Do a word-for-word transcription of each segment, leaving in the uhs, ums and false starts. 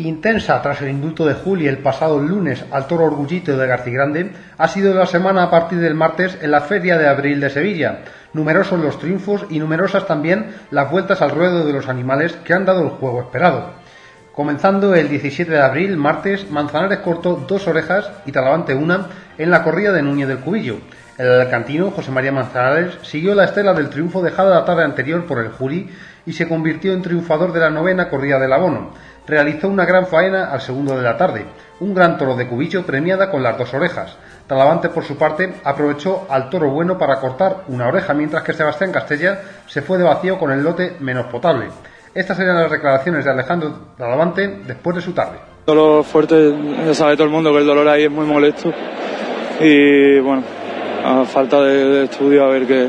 Intensa tras el indulto de Juli el pasado lunes al toro orgullito de García Grande, ha sido la semana a partir del martes en la Feria de Abril de Sevilla. Numerosos los triunfos y numerosas también las vueltas al ruedo de los animales que han dado el juego esperado. Comenzando el diecisiete de abril, martes, Manzanares cortó dos orejas y Talavante una en la corrida de Núñez del Cuvillo. El alcantino José María Manzanares siguió la estela del triunfo dejada la tarde anterior por el Juli y se convirtió en triunfador de la novena corrida del abono. Realizó una gran faena al segundo de la tarde, un gran toro de Cubillo premiada con las dos orejas. Talavante, por su parte, aprovechó al toro bueno para cortar una oreja, mientras que Sebastián Castella se fue de vacío con el lote menos potable. Estas eran las declaraciones de Alejandro Talavante después de su tarde. El dolor fuerte, ya sabe todo el mundo que el dolor ahí es muy molesto y, bueno, a falta de, de estudio a ver qué,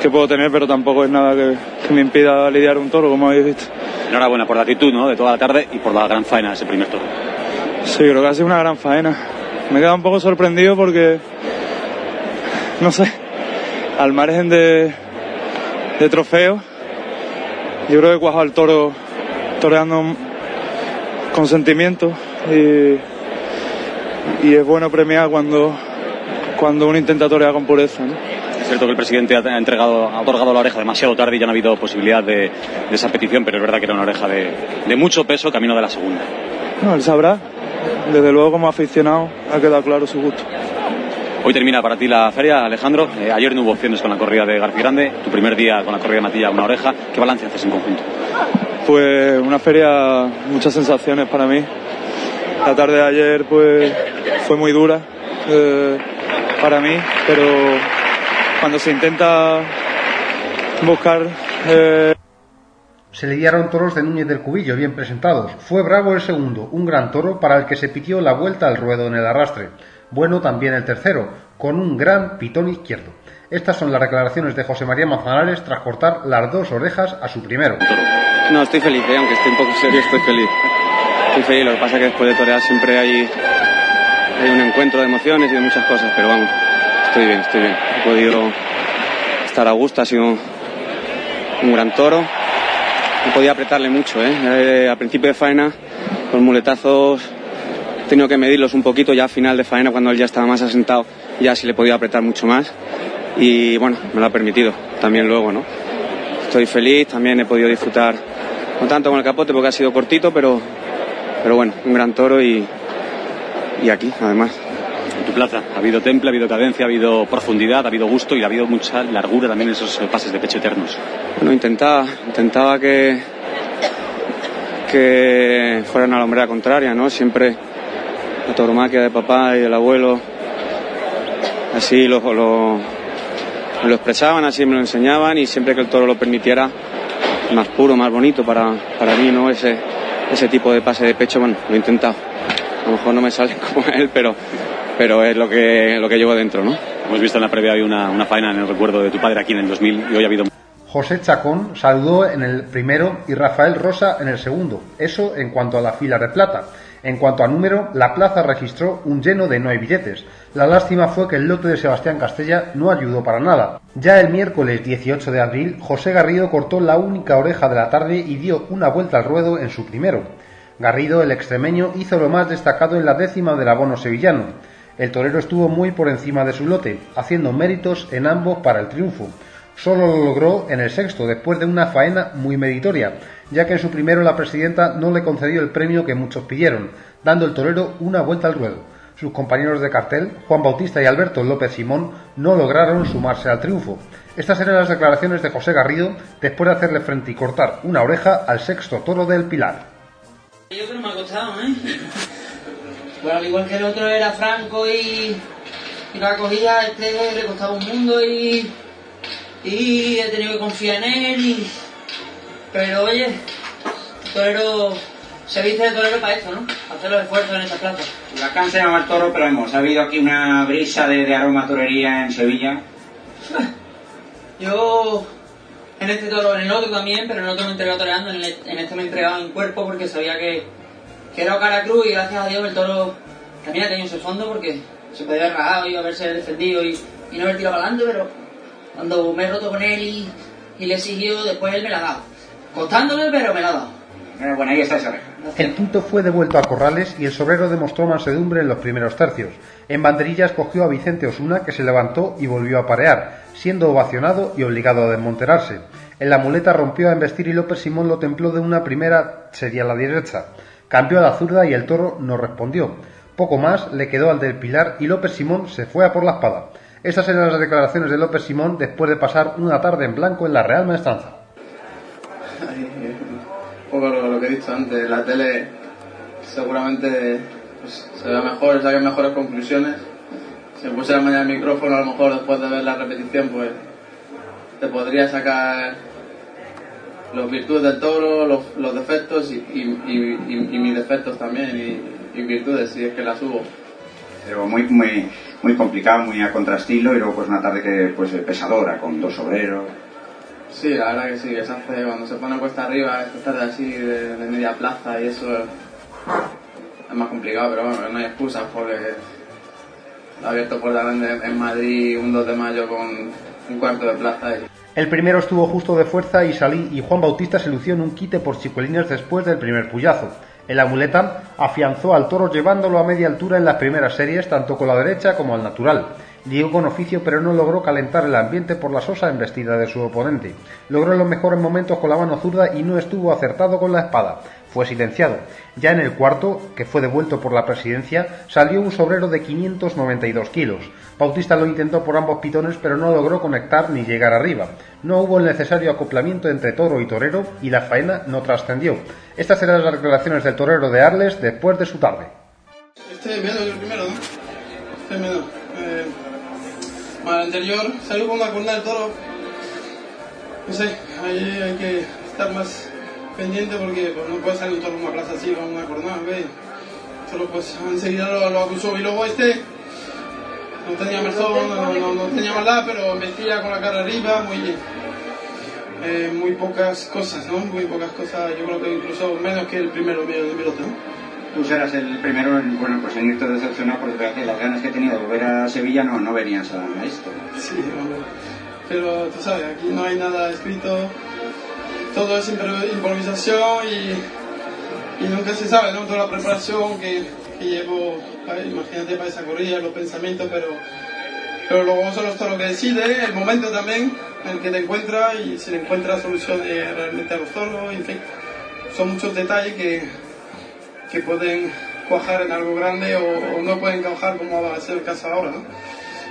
qué puedo tener, pero tampoco es nada que, que me impida lidiar un toro, como habéis visto. Enhorabuena por la actitud, ¿no?, de toda la tarde y por la gran faena de ese primer toro. Sí, creo que ha sido una gran faena. Me he quedado un poco sorprendido porque, no sé, al margen de, de trofeos, yo creo que he cuajado al toro toreando con sentimiento y, y es bueno premiar cuando, cuando uno intenta torear con pureza, ¿no? Es cierto que el presidente ha entregado, ha otorgado la oreja demasiado tarde y ya no ha habido posibilidad de, de esa petición, pero es verdad que era una oreja de, de mucho peso camino de la segunda. No, él sabrá. Desde luego, como aficionado, ha quedado claro su gusto. Hoy termina para ti la feria, Alejandro. Eh, ayer no hubo opciones con la corrida de García Grande. Tu primer día con la corrida de Matilla, una oreja. ¿Qué balance haces en conjunto? Pues una feria, muchas sensaciones para mí. La tarde de ayer pues fue muy dura eh, para mí, pero cuando se intenta buscar... Eh... Se lidiaron toros de Núñez del Cuvillo, bien presentados. Fue bravo el segundo, un gran toro para el que se pidió la vuelta al ruedo en el arrastre. Bueno también el tercero, con un gran pitón izquierdo. Estas son las declaraciones de José María Manzanares tras cortar las dos orejas a su primero. No, estoy feliz, eh, aunque esté un poco serio, estoy feliz. Estoy feliz, lo que pasa es que después de torear siempre hay, hay un encuentro de emociones y de muchas cosas, pero vamos. Estoy bien, estoy bien. He podido estar a gusto, ha sido un gran toro. No podía apretarle mucho, ¿eh? eh al principio de faena, los muletazos, he tenido que medirlos un poquito. Ya al final de faena, cuando él ya estaba más asentado, ya sí le podía apretar mucho más. Y bueno, me lo ha permitido también luego, ¿no? Estoy feliz, también he podido disfrutar, no tanto con el capote porque ha sido cortito, pero, pero bueno, un gran toro y, y aquí, además. En tu plaza ha habido temple, ha habido cadencia, ha habido profundidad, ha habido gusto y ha habido mucha largura también en esos pases de pecho eternos. Bueno, intentaba, intentaba que, que fuera una lombrera contraria, ¿no? Siempre la tauromaquia de papá y del abuelo, así lo, lo, lo expresaban, así me lo enseñaban y siempre que el toro lo permitiera, más puro, más bonito para, para mí, ¿no? Ese, ese tipo de pase de pecho, bueno, lo he intentado. A lo mejor no me sale como él, pero... pero es lo que, lo que llevo dentro, ¿no? Hemos visto en la previa hoy una, una faena en el recuerdo de tu padre aquí en el dos mil y hoy ha habido... José Chacón saludó en el primero y Rafael Rosa en el segundo. Eso en cuanto a la fila de plata. En cuanto a número, la plaza registró un lleno de no hay billetes. La lástima fue que el lote de Sebastián Castella no ayudó para nada. Ya el miércoles dieciocho de abril, José Garrido cortó la única oreja de la tarde y dio una vuelta al ruedo en su primero. Garrido, el extremeño, hizo lo más destacado en la décima del abono sevillano. El torero estuvo muy por encima de su lote, haciendo méritos en ambos para el triunfo. Solo lo logró en el sexto, después de una faena muy meritoria, ya que en su primero la presidenta no le concedió el premio que muchos pidieron, dando el torero una vuelta al ruedo. Sus compañeros de cartel, Juan Bautista y Alberto López Simón, no lograron sumarse al triunfo. Estas eran las declaraciones de José Garrido después de hacerle frente y cortar una oreja al sexto toro del Pilar. Yo creo que me ha costado, ¿eh? Bueno, al igual que el otro era franco y, y la cogía, este le costaba un mundo y, y he tenido que confiar en él. Y... Pero oye, torero, se viste de torero para esto, ¿no? Hacer los esfuerzos en esta plaza. La cansa de amar toro, pero hemos habido aquí una brisa de, de aroma torería en Sevilla. Yo en este toro, en el otro también, pero en el otro me he entregado toreando, en, el, en este me he entregado en cuerpo porque sabía que, que era cara cruz y gracias a Dios el toro también ha tenido ese fondo porque se podía haber rajado y haberse defendido y, y no haber tirado para adelante, pero cuando me he roto con él y, y le he exigido, después él me la ha dado. Costándole, pero me la ha dado. Pero bueno, ahí está esa oreja. El punto fue devuelto a Corrales y el sobrero demostró mansedumbre en los primeros tercios. En banderillas cogió a Vicente Osuna, que se levantó y volvió a parear, siendo ovacionado y obligado a desmonterarse. En la muleta rompió a embestir y López Simón lo templó de una primera sería la derecha. Cambió a la zurda y el toro no respondió. Poco más le quedó al del Pilar y López Simón se fue a por la espada. Estas eran las declaraciones de López Simón después de pasar una tarde en blanco en la Real Maestranza. Poco lo, lo que he visto antes, la tele seguramente pues, se vea mejor, saquen mejores conclusiones. Si pusiera mañana el micrófono, a lo mejor después de ver la repetición, pues te podría sacar las virtudes del toro, los, los defectos y, y, y, y, y mis defectos también, y, y virtudes, si es que las hubo. Pero muy, muy, muy complicado, muy a contrastilo, y luego pues una tarde que pues pesadora, con dos obreros. Sí, la verdad que sí, que se hace cuando se pone cuesta arriba, esta tarde así de, de media plaza y eso es más complicado, pero bueno, no hay excusas porque lo ha abierto Puerta Grande en Madrid un dos de mayo con un cuarto de plaza. Y... El primero estuvo justo de fuerza y salí y Juan Bautista se lució en un quite por chicuelines después del primer puyazo. En la muleta afianzó al toro llevándolo a media altura en las primeras series, tanto con la derecha como al natural. Llegó con oficio pero no logró calentar el ambiente por la sosa embestida de su oponente. Logró los mejores momentos con la mano zurda y no estuvo acertado con la espada. Fue silenciado. Ya en el cuarto, que fue devuelto por la presidencia, salió un sobrero de quinientos noventa y dos kilos. Bautista lo intentó por ambos pitones pero no logró conectar ni llegar arriba. No hubo el necesario acoplamiento entre toro y torero y la faena no trascendió. Estas eran las declaraciones del torero de Arles después de su tarde. Este miedo es el primero, ¿no? Este miedo. Eh... Al anterior salió con la cornada del toro, no sé, ahí hay que estar más pendiente porque pues, no puede salir un toro en una plaza así con una cornada, ¿ves? Solo pues enseguida lo, lo acusó y luego este no tenía merzón, no, no, no tenía maldad, pero vestía con la cara arriba, muy, eh, muy pocas cosas, ¿no? Muy pocas cosas, yo creo que incluso menos que el primero, el otro, ¿no? Tú serás el primero, en, bueno, pues en esto decepcionado porque las ganas que tenía de volver a Sevilla no, no venían a esto. Sí, hombre. Pero tú sabes, aquí no hay nada escrito, todo es improvisación y, y nunca se sabe, ¿no? Toda la preparación que, que llevo, imagínate, para esa corrida, los pensamientos, pero, pero luego solo es todo lo que decide, el momento también en el que te encuentras y si le encuentras solución eh, realmente a los toros, en fin, son muchos detalles que... que pueden cuajar en algo grande o, o no pueden cuajar como va a ser el caso ahora, ¿no?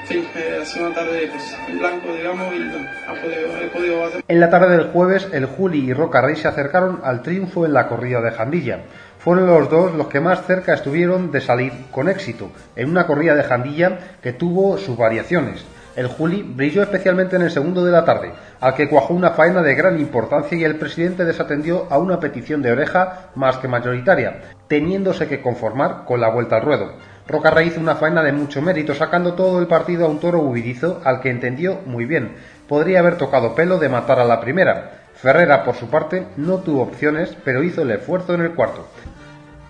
En fin, eh, ha sido una tarde pues, en blanco, digamos, y no, ha podido, he podido hacer. En la tarde del jueves, el Juli y Roca Rey se acercaron al triunfo en la corrida de Jandilla. Fueron los dos los que más cerca estuvieron de salir con éxito, en una corrida de Jandilla que tuvo sus variaciones. El Juli brilló especialmente en el segundo de la tarde, al que cuajó una faena de gran importancia y el presidente desatendió a una petición de oreja más que mayoritaria, teniéndose que conformar con la vuelta al ruedo. Roca Rey hizo una faena de mucho mérito, sacando todo el partido a un toro huidizo al que entendió muy bien. Podría haber tocado pelo de matar a la primera. Ferreira, por su parte, no tuvo opciones, pero hizo el esfuerzo en el cuarto.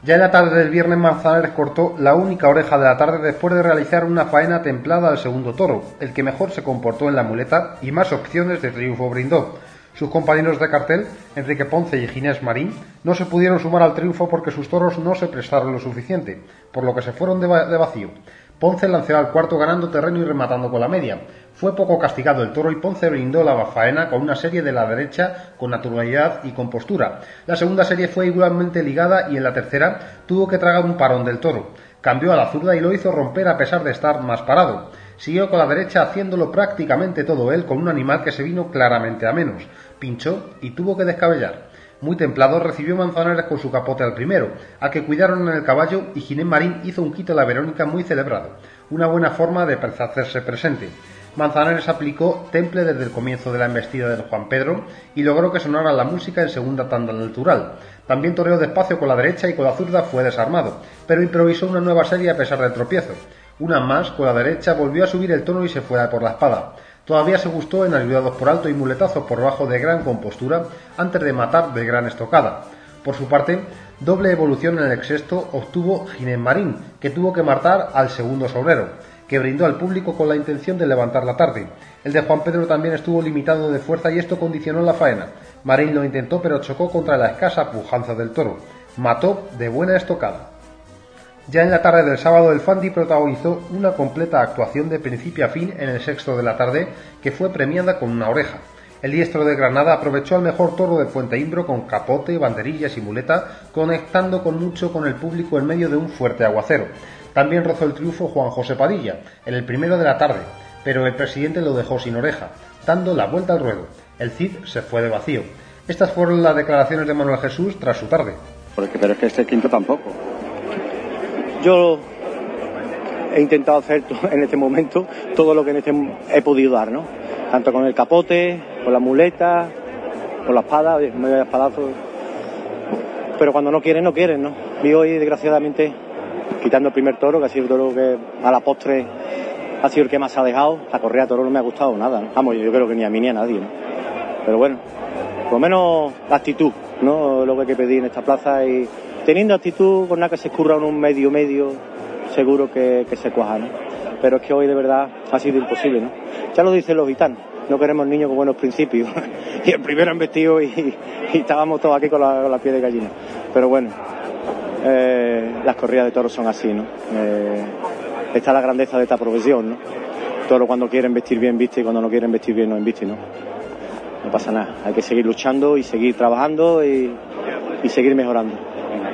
Ya en la tarde del viernes Manzanares cortó la única oreja de la tarde después de realizar una faena templada al segundo toro, el que mejor se comportó en la muleta y más opciones de triunfo brindó. Sus compañeros de cartel, Enrique Ponce y Ginés Marín, no se pudieron sumar al triunfo porque sus toros no se prestaron lo suficiente, por lo que se fueron de, va- de vacío. Ponce lanzó al cuarto ganando terreno y rematando con la media. Fue poco castigado el toro y Ponce brindó la faena con una serie de la derecha con naturalidad y compostura. La segunda serie fue igualmente ligada y en la tercera tuvo que tragar un parón del toro. Cambió a la zurda y lo hizo romper a pesar de estar más parado. Siguió con la derecha haciéndolo prácticamente todo él con un animal que se vino claramente a menos. Pinchó y tuvo que descabellar. Muy templado recibió Manzanares con su capote al primero, al que cuidaron en el caballo y Ginés Marín hizo un quito a la Verónica muy celebrado. Una buena forma de hacerse presente. Manzanares aplicó temple desde el comienzo de la embestida del Juan Pedro y logró que sonara la música en segunda tanda natural. También toreó despacio con la derecha y con la zurda fue desarmado, pero improvisó una nueva serie a pesar del tropiezo. Una más, con la derecha, volvió a subir el tono y se fue a por la espada. Todavía se gustó en ayudados por alto y muletazos por bajo de gran compostura antes de matar de gran estocada. Por su parte, doble evolución en el excesto obtuvo Ginés Marín, que tuvo que matar al segundo sobrero, que brindó al público con la intención de levantar la tarde. El de Juan Pedro también estuvo limitado de fuerza y esto condicionó la faena. Marín lo intentó pero chocó contra la escasa pujanza del toro. Mató de buena estocada. Ya en la tarde del sábado el Fandi protagonizó una completa actuación de principio a fin en el sexto de la tarde que fue premiada con una oreja. El diestro de Granada aprovechó al mejor toro de Puente Imbro con capote, banderillas y muleta, conectando con mucho con el público en medio de un fuerte aguacero. También rozó el triunfo Juan José Padilla, en el primero de la tarde, pero el presidente lo dejó sin oreja, dando la vuelta al ruedo. El Cid se fue de vacío. Estas fueron las declaraciones de Manuel Jesús tras su tarde. Porque, pero es que este quinto tampoco. Yo he intentado hacer en este momento todo lo que en este he podido dar, ¿no? Tanto con el capote, con la muleta, con la espada, me doy espadazo. Pero cuando no quieren, no quieren, ¿no? Y hoy, desgraciadamente, quitando el primer toro, que ha sido el toro que a la postre ha sido el que más se ha dejado, la correa de toro no me ha gustado nada, ¿no? Vamos, yo creo que ni a mí ni a nadie, ¿no? Pero bueno, por lo menos la actitud, ¿no? Lo que hay que pedir en esta plaza y teniendo actitud, con nada que se escurra en un medio medio, seguro que, que se cuaja, ¿no? Pero es que hoy de verdad ha sido imposible, ¿no? Ya lo dicen los gitanos, no queremos niños con buenos principios. Y el primero han vestido y, y estábamos todos aquí con la, con la piel de gallina. Pero bueno. Eh, las corridas de toros son así, ¿no? Eh, está la grandeza de esta profesión, ¿no? Toro cuando quieren vestir bien viste y cuando no quieren vestir bien no viste, ¿no? No pasa nada, hay que seguir luchando y seguir trabajando y, y seguir mejorando.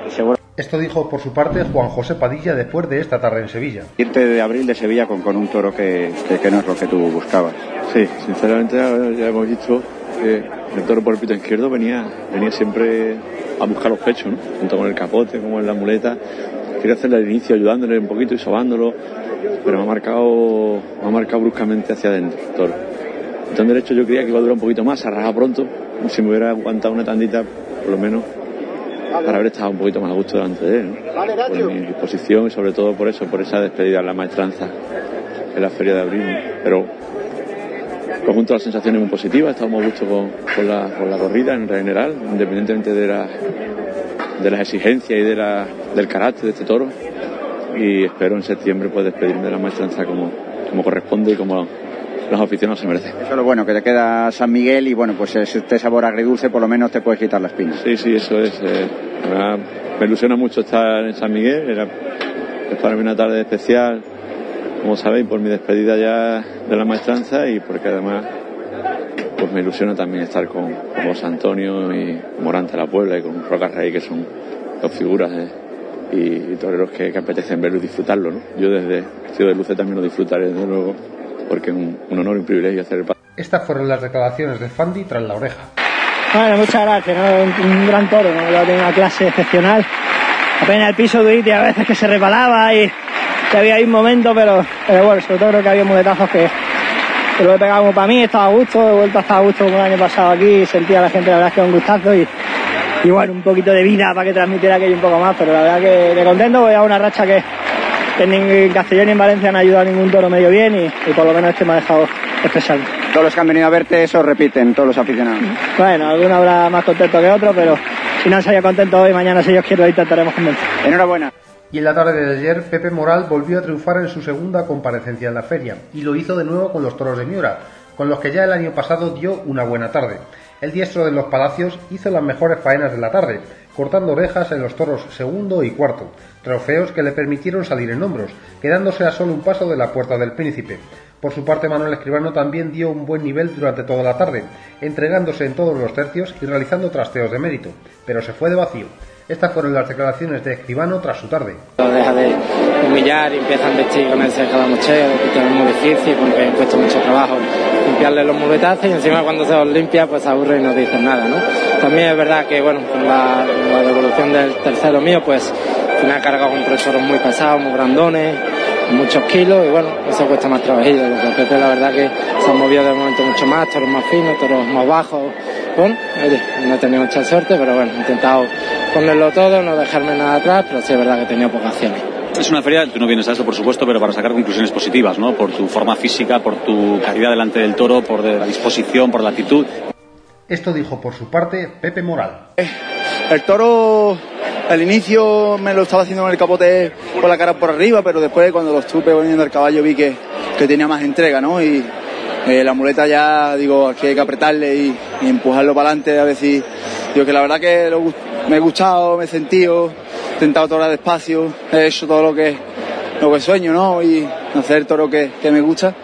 Seguro. Esto dijo por su parte Juan José Padilla después de esta tarde en Sevilla. veinte de abril de Sevilla con, con un toro que, que, que no es lo que tú buscabas. Sí, sinceramente ya hemos visto que el toro por el pito izquierdo venía, venía siempre a buscar los pechos, ¿no? Tanto con el capote como en la muleta. Quería hacerle al inicio ayudándole un poquito y sobándolo, pero me ha marcado me ha marcado bruscamente hacia adentro el toro. Entonces derecho yo creía que iba a durar un poquito más, se raja pronto. Si me hubiera aguantado una tandita, por lo menos, para haber estado un poquito más a gusto delante de él, ¿no? Por mi disposición y sobre todo por eso, por esa despedida en la maestranza, en la Feria de Abril, ¿no? Pero conjunto de las sensaciones muy positivas, estábamos a gusto con, con, la, con la corrida en general, independientemente de, la, de las exigencias y de la, del carácter de este toro. Y espero en septiembre pues despedirme de la maestranza como, como corresponde y como los aficionados se merecen. Eso es lo bueno, que te queda San Miguel y bueno, pues este sabor agridulce por lo menos te puedes quitar la espina. Sí, sí, eso es. Eh, me, me ilusiona mucho estar en San Miguel, era, es para mí una tarde especial. Como sabéis, por mi despedida ya de la maestranza y porque además pues me ilusiona también estar con, con José Antonio y Morante de la Puebla y con Roca Rey, que son dos figuras eh, y, y toreros que, que apetecen verlo y disfrutarlo, ¿no? Yo desde vestido de luces también lo disfrutaré, desde luego, porque es un, un honor y un privilegio hacer el paso. Estas fueron las declaraciones de Fandi tras la oreja. Bueno, muchas gracias, ¿no? Un, un gran toro, ¿no? Yo tengo una clase excepcional. Apenas el piso durite a veces que se resbalaba y que había ahí un momento, pero, pero bueno, sobre todo creo que había muletazos que, que lo he pegado como para mí, estaba a gusto, de vuelta estaba a gusto como el año pasado aquí, sentía a la gente, la verdad es que un gustazo y, y bueno, un poquito de vida para que transmitiera aquello un poco más, pero la verdad que de contento voy a una racha que, que en Castellón ni en Valencia no ha ayudado a ningún toro medio bien y, y por lo menos este me ha dejado expresarme. Todos los que han venido a verte eso repiten, todos los aficionados. Bueno, alguno habrá más contento que otro, pero si no se haya contento hoy, mañana si ellos quieren lo intentaremos convencer. Enhorabuena. Y en la tarde de ayer, Pepe Moral volvió a triunfar en su segunda comparecencia en la feria, y lo hizo de nuevo con los toros de Miura, con los que ya el año pasado dio una buena tarde. El diestro de los Palacios hizo las mejores faenas de la tarde, cortando orejas en los toros segundo y cuarto, trofeos que le permitieron salir en hombros, quedándose a solo un paso de la Puerta del Príncipe. Por su parte, Manuel Escribano también dio un buen nivel durante toda la tarde, entregándose en todos los tercios y realizando trasteos de mérito, pero se fue de vacío. Estas fueron las declaraciones de Escribano tras su tarde. Deja de humillar y empieza a investir con el cerca de la mochera, que es muy difícil porque he puesto mucho trabajo limpiarle los muletazos y encima cuando se los limpia pues aburre y no dicen nada, ¿no? También es verdad que, bueno, con la, la devolución del tercero mío, pues me ha cargado con profesores muy pesados, muy grandones, muchos kilos y bueno, eso cuesta más trabajillo. Los Pepe la verdad que se han movido de momento mucho más, toros más finos, toros más bajos. Bueno, oye, no he tenido mucha suerte, pero bueno, he intentado ponerlo todo, no dejarme nada atrás, pero sí es verdad que he tenido pocas acciones. Es una feria, tú no vienes a esto por supuesto, pero para sacar conclusiones positivas, ¿no? Por tu forma física, por tu calidad delante del toro, por la disposición, por la actitud. Esto dijo por su parte Pepe Moral. Eh, el toro... Al inicio me lo estaba haciendo con el capote por la cara por arriba, pero después cuando lo estuve poniendo el caballo vi que, que tenía más entrega, ¿no? Y eh, la muleta ya, digo, aquí hay que apretarle y, y empujarlo para adelante a ver si... Digo que la verdad que lo, me he gustado, me he sentido, he intentado torar despacio, he hecho todo lo que, lo que sueño, ¿no? Y hacer todo lo que, que me gusta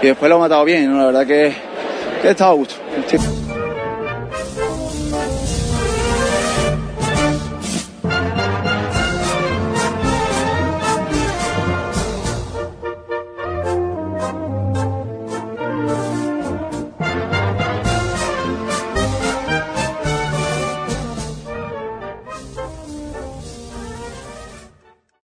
y después lo he matado bien, ¿no? La verdad que, que he estado a gusto.